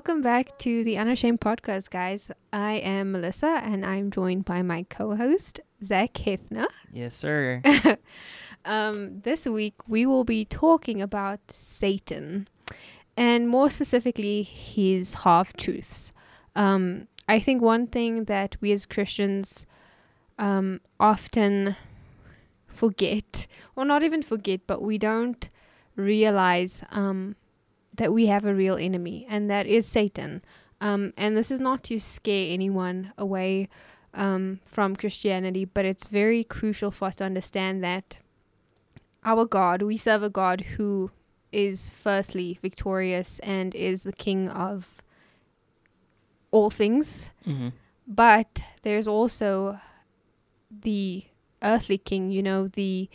Welcome back to the Unashamed Podcast, guys. I am Melissa, and I'm joined by my co-host, Zach Hefner. Yes, sir. This week, we will be talking about Satan, and more specifically, his half-truths. I think one thing that we as Christians often forget, or not even forget, but we don't realize that we have a real enemy, and that is Satan. And this is not to scare anyone away from Christianity, but it's very crucial for us to understand that our God, we serve a God who is firstly victorious and is the king of all things. Mm-hmm. But there's also the earthly king, you know, the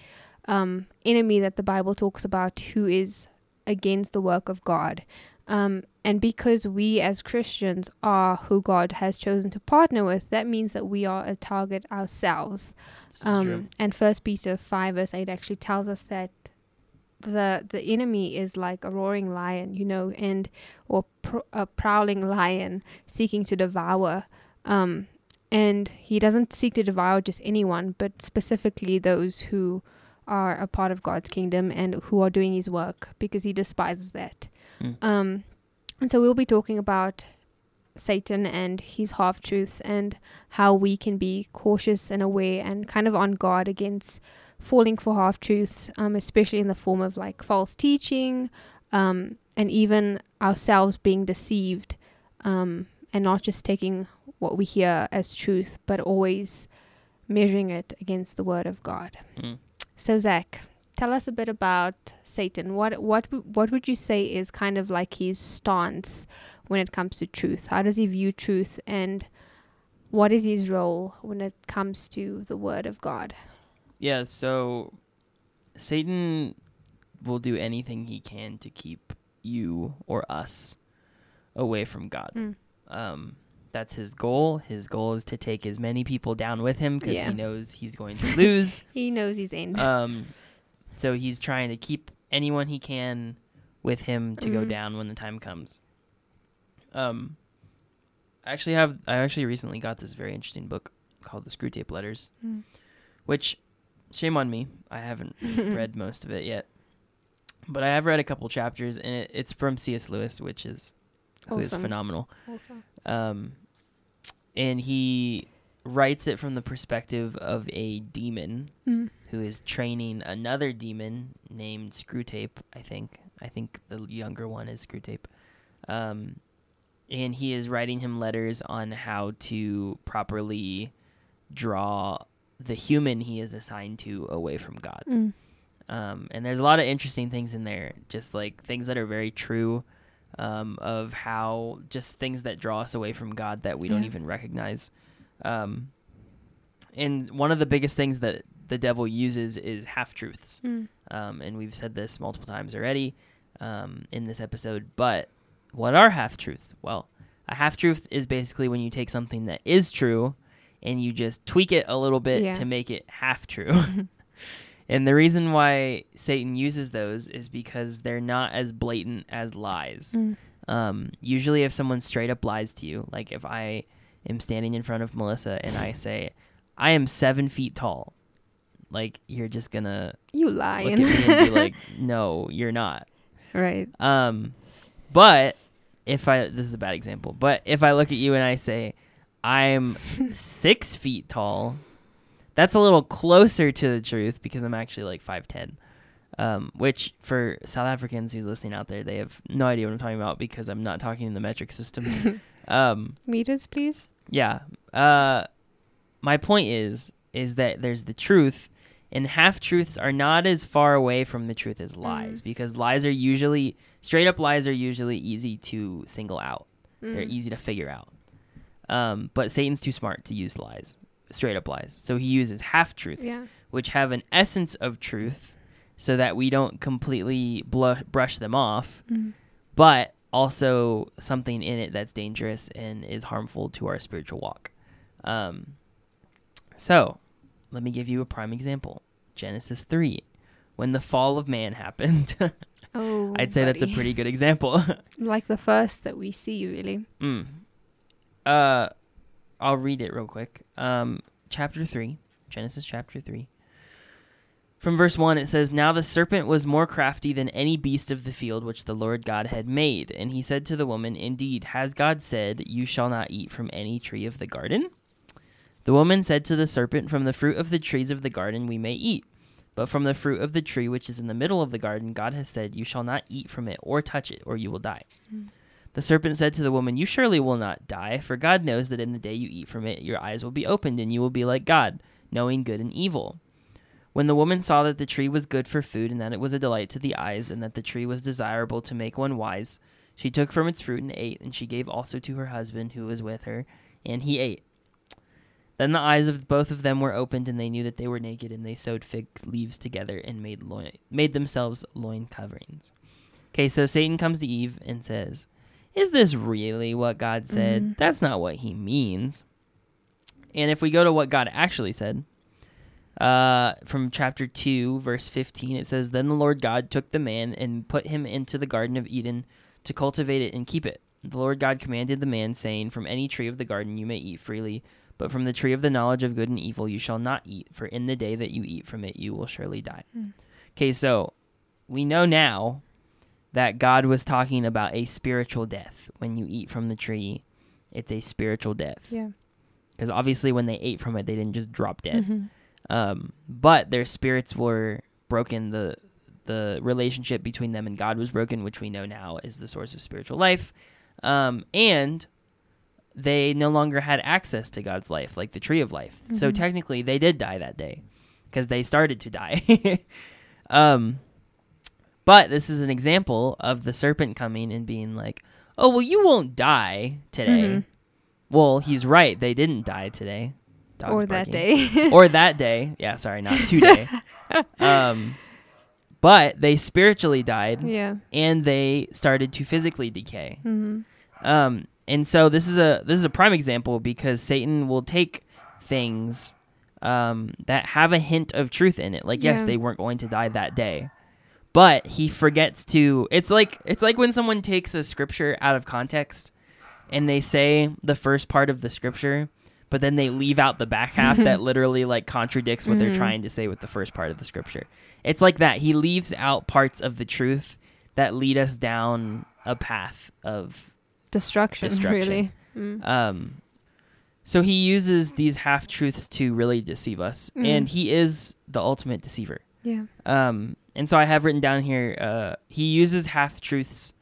enemy that the Bible talks about, who is against the work of God. And because we as Christians are who God has chosen to partner with, that means that we are a target ourselves. And 1 Peter 5 verse 8 actually tells us that the enemy is like a roaring lion, you know, and or a prowling lion seeking to devour. And he doesn't seek to devour just anyone, but specifically those who are a part of God's kingdom and who are doing his work, because he despises that. And so we'll be talking about Satan and his half-truths and how we can be cautious and aware and kind of on guard against falling for half-truths, especially in the form of like false teaching, and even ourselves being deceived, and not just taking what we hear as truth, but always measuring it against the word of God. So Zach, tell us a bit about Satan. What would you say is kind of like his stance when it comes to truth? How does he view truth, and what is his role when it comes to the word of God? Yeah, so Satan will do anything he can to keep you or us away from God. That's his goal. His goal is to take as many people down with him, because he knows he's going to lose. He knows he's in. So he's trying to keep anyone he can with him to go down when the time comes. I actually recently got this very interesting book called The Screwtape Letters, which, shame on me, I haven't read most of it yet. But I have read a couple chapters, and it's from C.S. Lewis, which is awesome. Who is phenomenal. Awesome. And he writes it from the perspective of a demon who is training another demon named Screwtape, I think. I think the younger one is Screwtape. And he is writing him letters on how to properly draw the human he is assigned to away from God. And there's a lot of interesting things in there, just like things that are very true. Of how just things that draw us away from God that we don't even recognize. And one of the biggest things that the devil uses is half-truths. And we've said this multiple times already in this episode, but what are half-truths? Well, a half-truth is basically when you take something that is true and you just tweak it a little bit to make it half-true. And the reason why Satan uses those is because they're not as blatant as lies. Usually if someone straight up lies to you, like if I am standing in front of Melissa and I say, I am 7 feet tall, like you're just going to... You lying. Look at me and be like, no, you're not. Right. But if I... This is a bad example. But if I look at you and I say, I'm 6 feet tall... That's a little closer to the truth, because I'm actually like 5'10", which for South Africans who's listening out there, they have no idea what I'm talking about, because I'm not talking in the metric system. Meters, please. Yeah. My point is that there's the truth, and half-truths are not as far away from the truth as lies, because lies are usually, straight-up lies are usually easy to single out. They're easy to figure out. But Satan's too smart to use lies. Straight up lies. So he uses half-truths, which have an essence of truth, so that we don't completely brush them off, but also something in it that's dangerous and is harmful to our spiritual walk. So let me give you a prime example. Genesis 3, when the fall of man happened. Oh, I'd say that's a pretty good example. Like the first that we see, really. Mm. I'll read it real quick. Chapter 3, Genesis chapter 3. From verse 1, it says, "Now the serpent was more crafty than any beast of the field which the Lord God had made. And he said to the woman, 'Indeed, has God said, you shall not eat from any tree of the garden?' The woman said to the serpent, 'From the fruit of the trees of the garden we may eat. But from the fruit of the tree which is in the middle of the garden, God has said, you shall not eat from it or touch it, or you will die.' The serpent said to the woman, 'You surely will not die, for God knows that in the day you eat from it, your eyes will be opened, and you will be like God, knowing good and evil.' When the woman saw that the tree was good for food, and that it was a delight to the eyes, and that the tree was desirable to make one wise, she took from its fruit and ate, and she gave also to her husband who was with her, and he ate. Then the eyes of both of them were opened, and they knew that they were naked, and they sewed fig leaves together and made themselves loin coverings." Okay, so Satan comes to Eve and says, "Is this really what God said? Mm-hmm. That's not what he means." And if we go to what God actually said, from chapter 2, verse 15, it says, "Then the Lord God took the man and put him into the Garden of Eden to cultivate it and keep it. The Lord God commanded the man, saying, 'From any tree of the garden you may eat freely, but from the tree of the knowledge of good and evil you shall not eat, for in the day that you eat from it you will surely die.'" Okay, so we know now that God was talking about a spiritual death. When you eat from the tree, it's a spiritual death. Yeah. Because obviously when they ate from it, they didn't just drop dead. Mm-hmm. But their spirits were broken. The relationship between them and God was broken, which we know now is the source of spiritual life. And they no longer had access to God's life, like the tree of life. Mm-hmm. So technically they did die that day because they started to die. But this is an example of the serpent coming and being like, "Oh, well, you won't die today." Mm-hmm. Well, he's right. They didn't die today. Or that day. Yeah, sorry, not today. But they spiritually died. Yeah. And they started to physically decay. Mm-hmm. And so this is a prime example, because Satan will take things that have a hint of truth in it. Like, yes, they weren't going to die that day, but he forgets to. It's like when someone takes a scripture out of context and they say the first part of the scripture, but then they leave out the back half that literally like contradicts what they're trying to say with the first part of the scripture. It's like that. He leaves out parts of the truth that lead us down a path of destruction. Really. So he uses these half-truths to really deceive us. And he is the ultimate deceiver. Yeah. And so I have written down here, he uses half-truths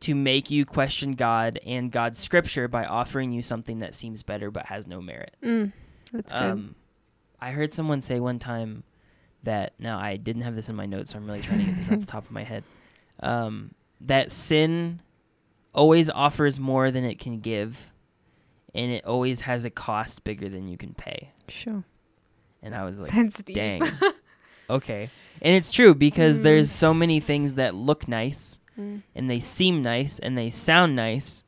to make you question God and God's scripture by offering you something that seems better but has no merit. That's good. I heard someone say one time that, now I didn't have this in my notes, so I'm really trying to get this off the top of my head, that sin always offers more than it can give, and it always has a cost bigger than you can pay. Sure. And I was like, "That's deep." Dang. Okay. And it's true, because there's so many things that look nice, and they seem nice, and they sound nice,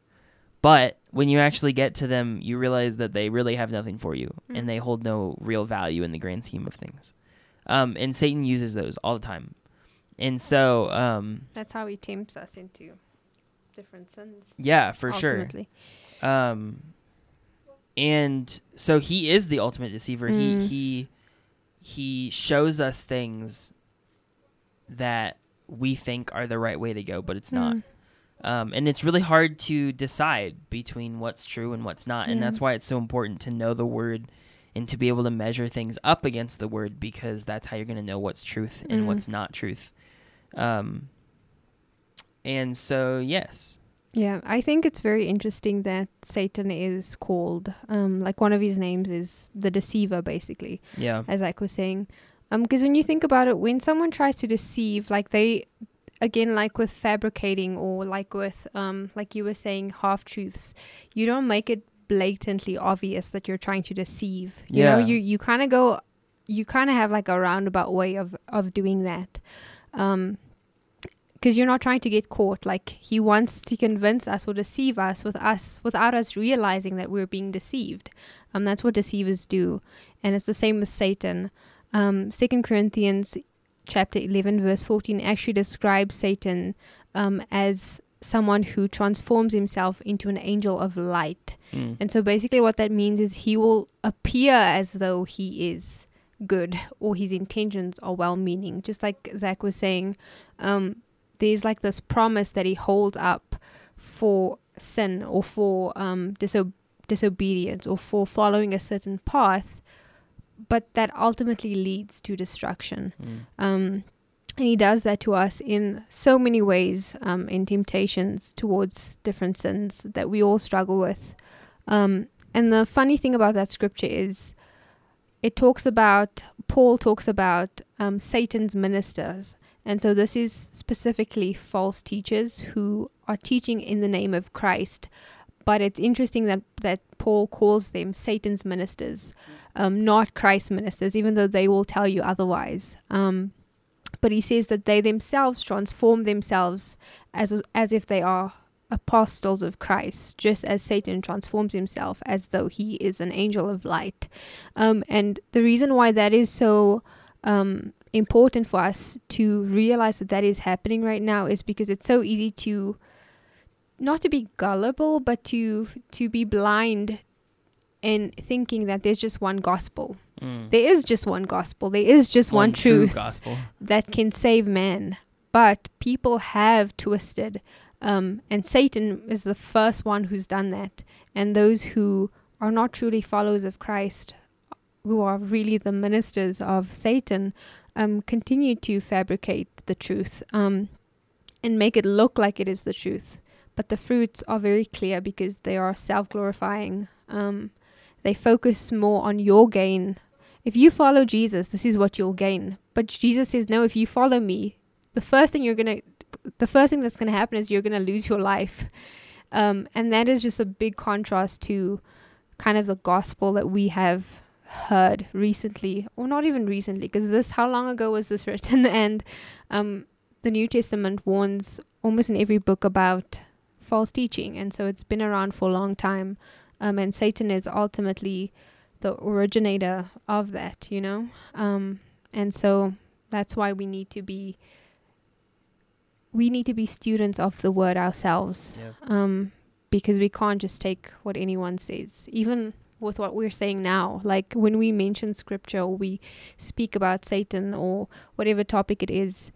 but when you actually get to them, you realize that they really have nothing for you, and they hold no real value in the grand scheme of things. And Satan uses those all the time. And so... that's how he tempts us into different sins. Yeah, for ultimately. Sure. And so he is the ultimate deceiver. He shows us things that we think are the right way to go, but it's not. And it's really hard to decide between what's true and what's not. And that's why it's so important to know the word and to be able to measure things up against the word, because that's how you're going to know what's truth and what's not truth. And so, yes. Yeah, I think it's very interesting that Satan is called, like one of his names is the deceiver, basically. Yeah. As Zach was saying. Because when you think about it, when someone tries to deceive, like they, again, like with fabricating or like with, like you were saying, half-truths, you don't make it blatantly obvious that you're trying to deceive. You know, you kind of have like a roundabout way of doing that. Because you're not trying to get caught. Like he wants to convince us or deceive us with us without us realizing that we're being deceived. That's what deceivers do. And it's the same with Satan. 2 Corinthians chapter 11, verse 14, actually describes Satan as someone who transforms himself into an angel of light. Mm. And so basically what that means is he will appear as though he is good or his intentions are well-meaning. Just like Zach was saying, there's like this promise that he holds up for sin or for disobedience or for following a certain path, but that ultimately leads to destruction. And he does that to us in so many ways, in temptations towards different sins that we all struggle with. And the funny thing about that scripture is it talks about, Paul talks about Satan's ministers. And so this is specifically false teachers who are teaching in the name of Christ. But it's interesting that Paul calls them Satan's ministers, not Christ's ministers, even though they will tell you otherwise. But he says that they themselves transform themselves as if they are apostles of Christ, just as Satan transforms himself as though he is an angel of light. And the reason why that is so important for us to realize that that is happening right now is because it's so easy to not to be gullible, but to be blind and thinking that there's just one gospel. There is just one gospel. There is just one truth that can save man. But people have twisted. And Satan is the first one who's done that. And those who are not truly followers of Christ, who are really the ministers of Satan, continue to fabricate the truth and make it look like it is the truth. But the fruits are very clear because they are self-glorifying. They focus more on your gain. If you follow Jesus, this is what you'll gain. But Jesus says, no, if you follow me, the first thing that's going to happen is you're going to lose your life. And that is just a big contrast to kind of the gospel that we have heard recently, or not even recently, because how long ago was this written? And the New Testament warns almost in every book about false teaching, and so it's been around for a long time, and Satan is ultimately the originator of that, and so that's why we need to be students of the word ourselves. Yep. Because we can't just take what anyone says, even with what we're saying now. Like when we mention scripture or we speak about Satan or whatever topic it is,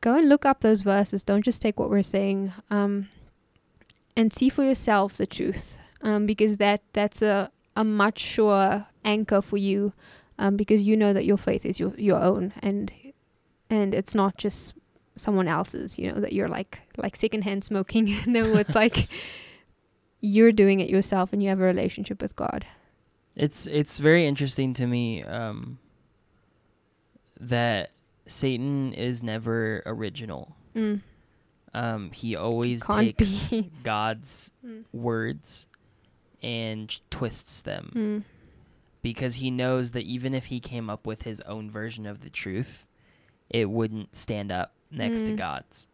go and look up those verses. Don't just take what we're saying, and see for yourself the truth, because that's a much surer anchor for you, because you know that your faith is your own, and it's not just someone else's, that you're like secondhand smoking. No, it's like you're doing it yourself and you have a relationship with God. It's very interesting to me that Satan is never original. He always takes God's words and twists them, because he knows that even if he came up with his own version of the truth, it wouldn't stand up next to God's.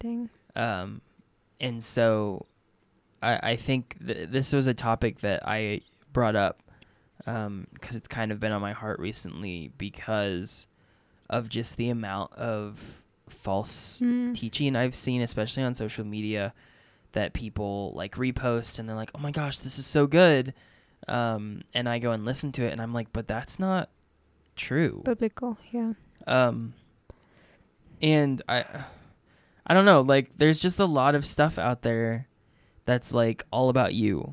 Dang. And so I think this was a topic that I brought up because it's kind of been on my heart recently because of just the amount of false teaching I've seen, especially on social media, that people like repost and they're like, oh my gosh, this is so good. And I go and listen to it and I'm like, but that's not true. Biblical. Yeah. And I don't know, like there's just a lot of stuff out there that's like all about you.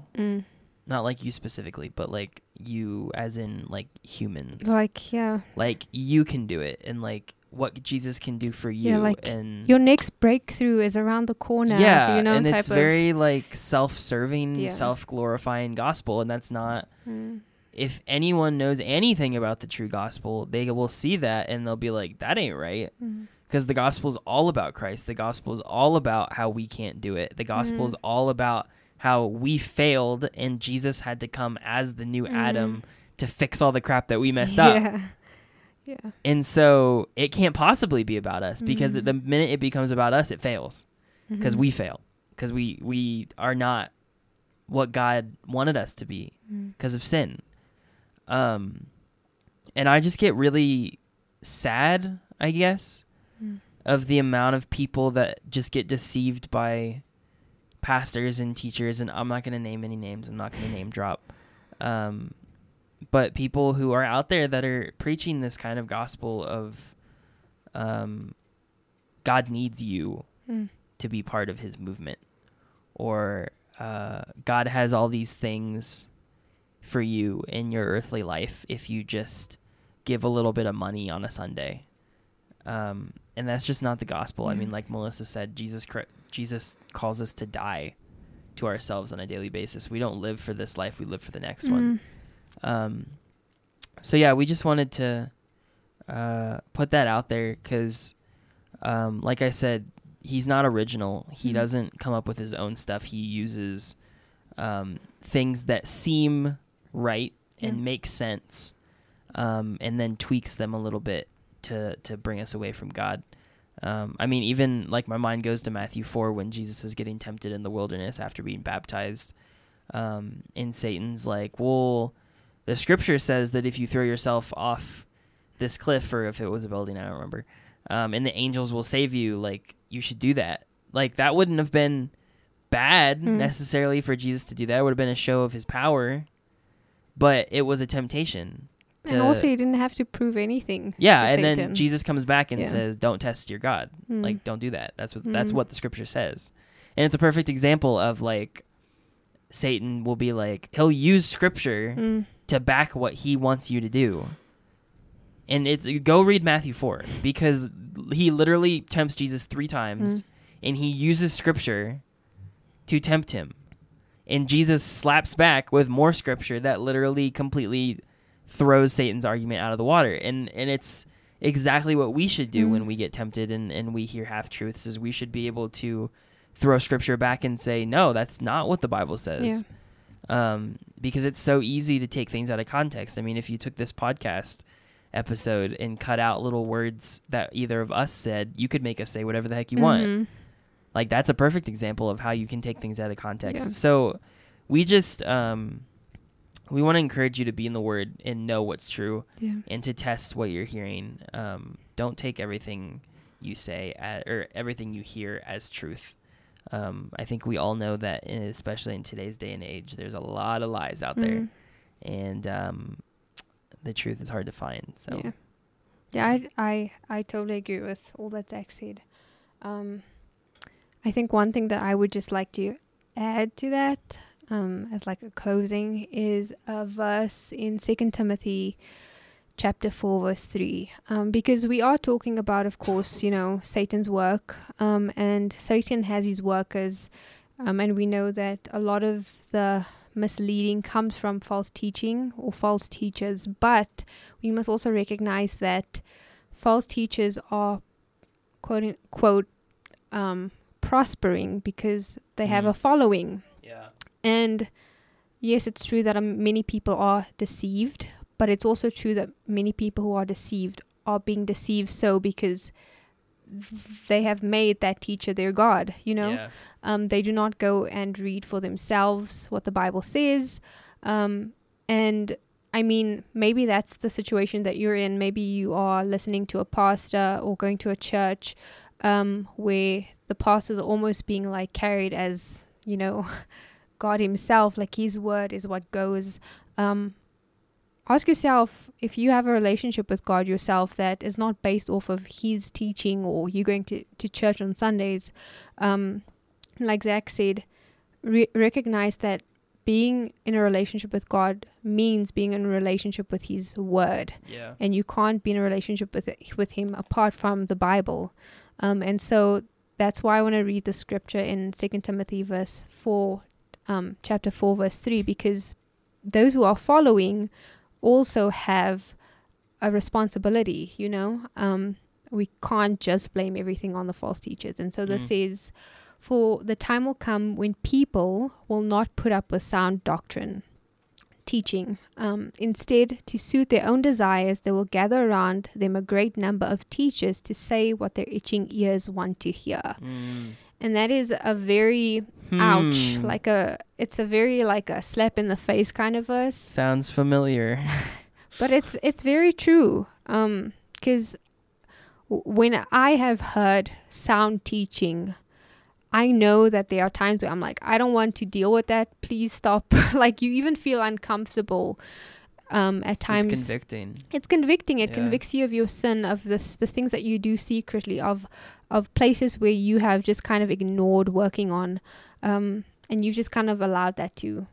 Not like you specifically, but like you as in like humans. Like, yeah. Like you can do it and like what Jesus can do for you. Yeah, like and your next breakthrough is around the corner. Yeah, and it's very like self-serving, self-glorifying gospel. And that's not, if anyone knows anything about the true gospel, they will see that and they'll be like, that ain't right. Because the gospel is all about Christ. The gospel is all about how we can't do it. The gospel is all about how we failed and Jesus had to come as the new Adam to fix all the crap that we messed up. Yeah. And so it can't possibly be about us because the minute it becomes about us, it fails because we fail, because we are not what God wanted us to be because of sin. And I just get really sad I guess, of the amount of people that just get deceived by pastors and teachers. And I'm not going to name any names. I'm not going to name drop. But people who are out there that are preaching this kind of gospel of God needs you to be part of his movement, or God has all these things for you in your earthly life if you just give a little bit of money on a Sunday. And that's just not the gospel. I mean, like Melissa said, Jesus calls us to die to ourselves on a daily basis. We don't live for this life. We live for the next one. So yeah, we just wanted to put that out there because, like I said, he's not original. He doesn't come up with his own stuff. He uses things that seem right and make sense, and then tweaks them a little bit to bring us away from God. I mean, even like my mind goes to Matthew 4 when Jesus is getting tempted in the wilderness after being baptized, and Satan's like, well, the scripture says that if you throw yourself off this cliff, or if it was a building, I don't remember, and the angels will save you, like, you should do that. Like, that wouldn't have been bad necessarily for Jesus to do that. It would have been a show of his power, but it was a temptation. And also, he didn't have to prove anything. Yeah, and Satan. Then Jesus comes back and says, don't test your God. Like, don't do that. That's what the scripture says. And it's a perfect example of, like, Satan will be like, he'll use scripture to back what he wants you to do. And it's, go read Matthew 4, because he literally tempts Jesus 3 times, and he uses scripture to tempt him. And Jesus slaps back with more scripture that literally completely throws Satan's argument out of the water. And it's exactly what we should do when we get tempted and we hear half-truths, is we should be able to throw scripture back and say, no, that's not what the Bible says. Yeah. Because it's so easy to take things out of context. I mean, if you took this podcast episode and cut out little words that either of us said, you could make us say whatever the heck you want. Like, that's a perfect example of how you can take things out of context. Yeah. So we just, we want to encourage you to be in the Word and know what's true and to test what you're hearing. Don't take everything you say or everything you hear as truth. I think we all know that, especially in today's day and age, there's a lot of lies out there, and the truth is hard to find. So, I totally agree with all that Zach said. I think one thing that I would just like to add to that, as like a closing, is a verse in 2 Timothy chapter 4, verse 3. Because we are talking about, of course, you know, Satan's work, and Satan has his workers, and we know that a lot of the misleading comes from false teaching or false teachers, but we must also recognize that false teachers are, quote unquote, prospering because they have a following. Yeah. And yes, it's true that many people are deceived, but it's also true that many people who are deceived are being deceived because they have made that teacher their God, you know. Yeah. They do not go and read for themselves what the Bible says. And I mean, maybe that's the situation that you're in. Maybe you are listening to a pastor or going to a church where the pastor's almost being like carried as, you know, God himself, like his word is what goes. Ask yourself if you have a relationship with God yourself that is not based off of his teaching or you going to church on Sundays. Like Zach said, recognize that being in a relationship with God means being in a relationship with his word. Yeah. And you can't be in a relationship with him apart from the Bible. And so that's why I want to read the scripture in 2 Timothy chapter 4, verse 3, because those who are following also have a responsibility, you know. We can't just blame everything on the false teachers. And so this says, for the time will come when people will not put up with sound doctrine, teaching. Instead, to suit their own desires, they will gather around them a great number of teachers to say what their itching ears want to hear. And that is a very ouch, like a slap in the face kind of verse. Sounds familiar. But it's very true. Because when I have heard sound teaching, I know that there are times where I'm like, I don't want to deal with that. Please stop. Like, you even feel uncomfortable at times. It's convicting. It convicts you of your sin, of the things that you do secretly, of places where you have just kind of ignored working on, and you've just kind of allowed that to,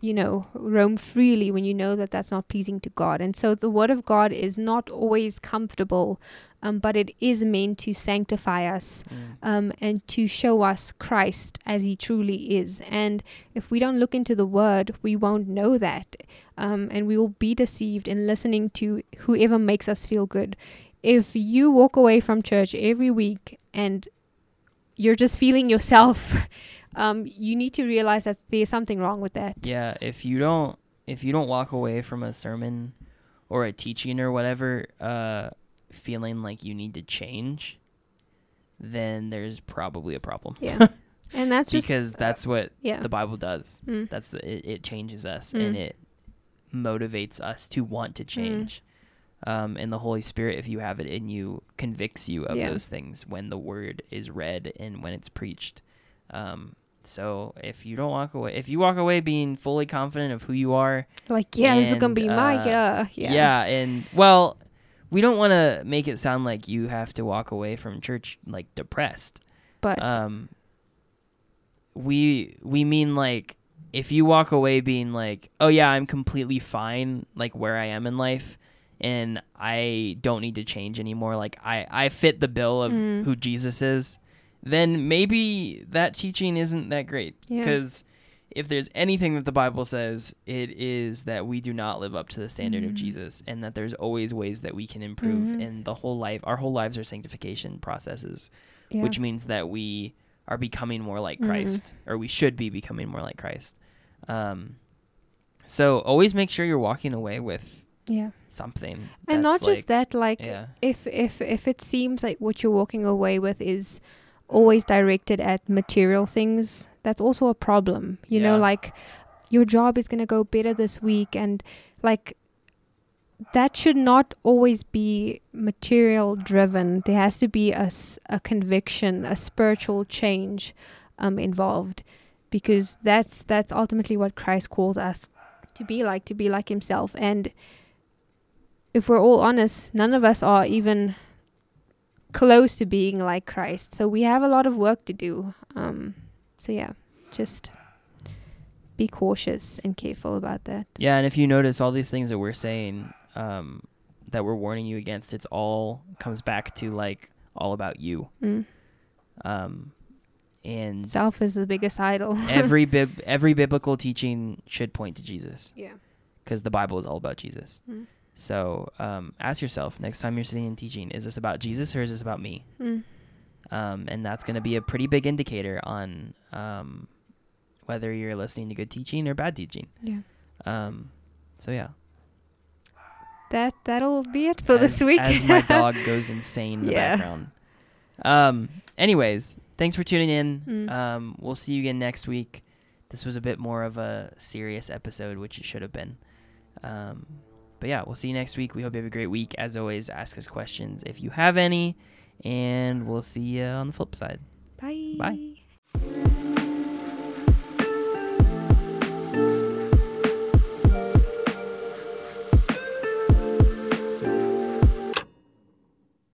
you know, roam freely when you know that that's not pleasing to God. And so the Word of God is not always comfortable, but it is meant to sanctify us, and to show us Christ as he truly is. And if we don't look into the Word, we won't know that, and we will be deceived in listening to whoever makes us feel good. If you walk away from church every week and you're just feeling yourself, you need to realize that there's something wrong with that. Yeah, if you don't walk away from a sermon or a teaching or whatever feeling like you need to change, then there's probably a problem. Yeah. And that's just because that's what the Bible does. That's it changes us, and it motivates us to want to change. And the Holy Spirit, if you have it in you, convicts you of those things when the Word is read and when it's preached. So if you don't walk away, if you walk away being fully confident of who you are, like, this is going to be my year. Yeah. And well, we don't want to make it sound like you have to walk away from church, like, depressed, but, we mean, like, if you walk away being like, oh yeah, I'm completely fine, like, where I am in life, and I don't need to change anymore. Like, I fit the bill of who Jesus is. Then maybe that teaching isn't that great. Because if there's anything that the Bible says, it is that we do not live up to the standard of Jesus, and that there's always ways that we can improve. And our whole lives are sanctification processes, which means that we are becoming more like Christ, or we should be becoming more like Christ. So always make sure you're walking away with something. And not just that, like, if it seems like what you're walking away with is always directed at material things, that's also a problem. You know, like, your job is going to go better this week, and, like, that should not always be material driven. There has to be a conviction, a spiritual change involved, because that's ultimately what Christ calls us to be like himself. And if we're all honest, none of us are even close to being like Christ, so we have a lot of work to do. So just be cautious and careful about that. And if you notice, all these things that we're saying, that we're warning you against, it's all comes back to, like, all about you. And self is the biggest idol. every biblical teaching should point to Jesus, because the Bible is all about Jesus. So ask yourself, next time you're sitting and teaching, is this about Jesus or is this about me? And that's going to be a pretty big indicator on whether you're listening to good teaching or bad teaching. So that'll be it for this week. As my dog goes insane in the background. Anyways, thanks for tuning in. We'll see you again next week. This was a bit more of a serious episode, which it should have been. But we'll see you next week. We hope you have a great week. As always, ask us questions if you have any, and we'll see you on the flip side. Bye. Bye.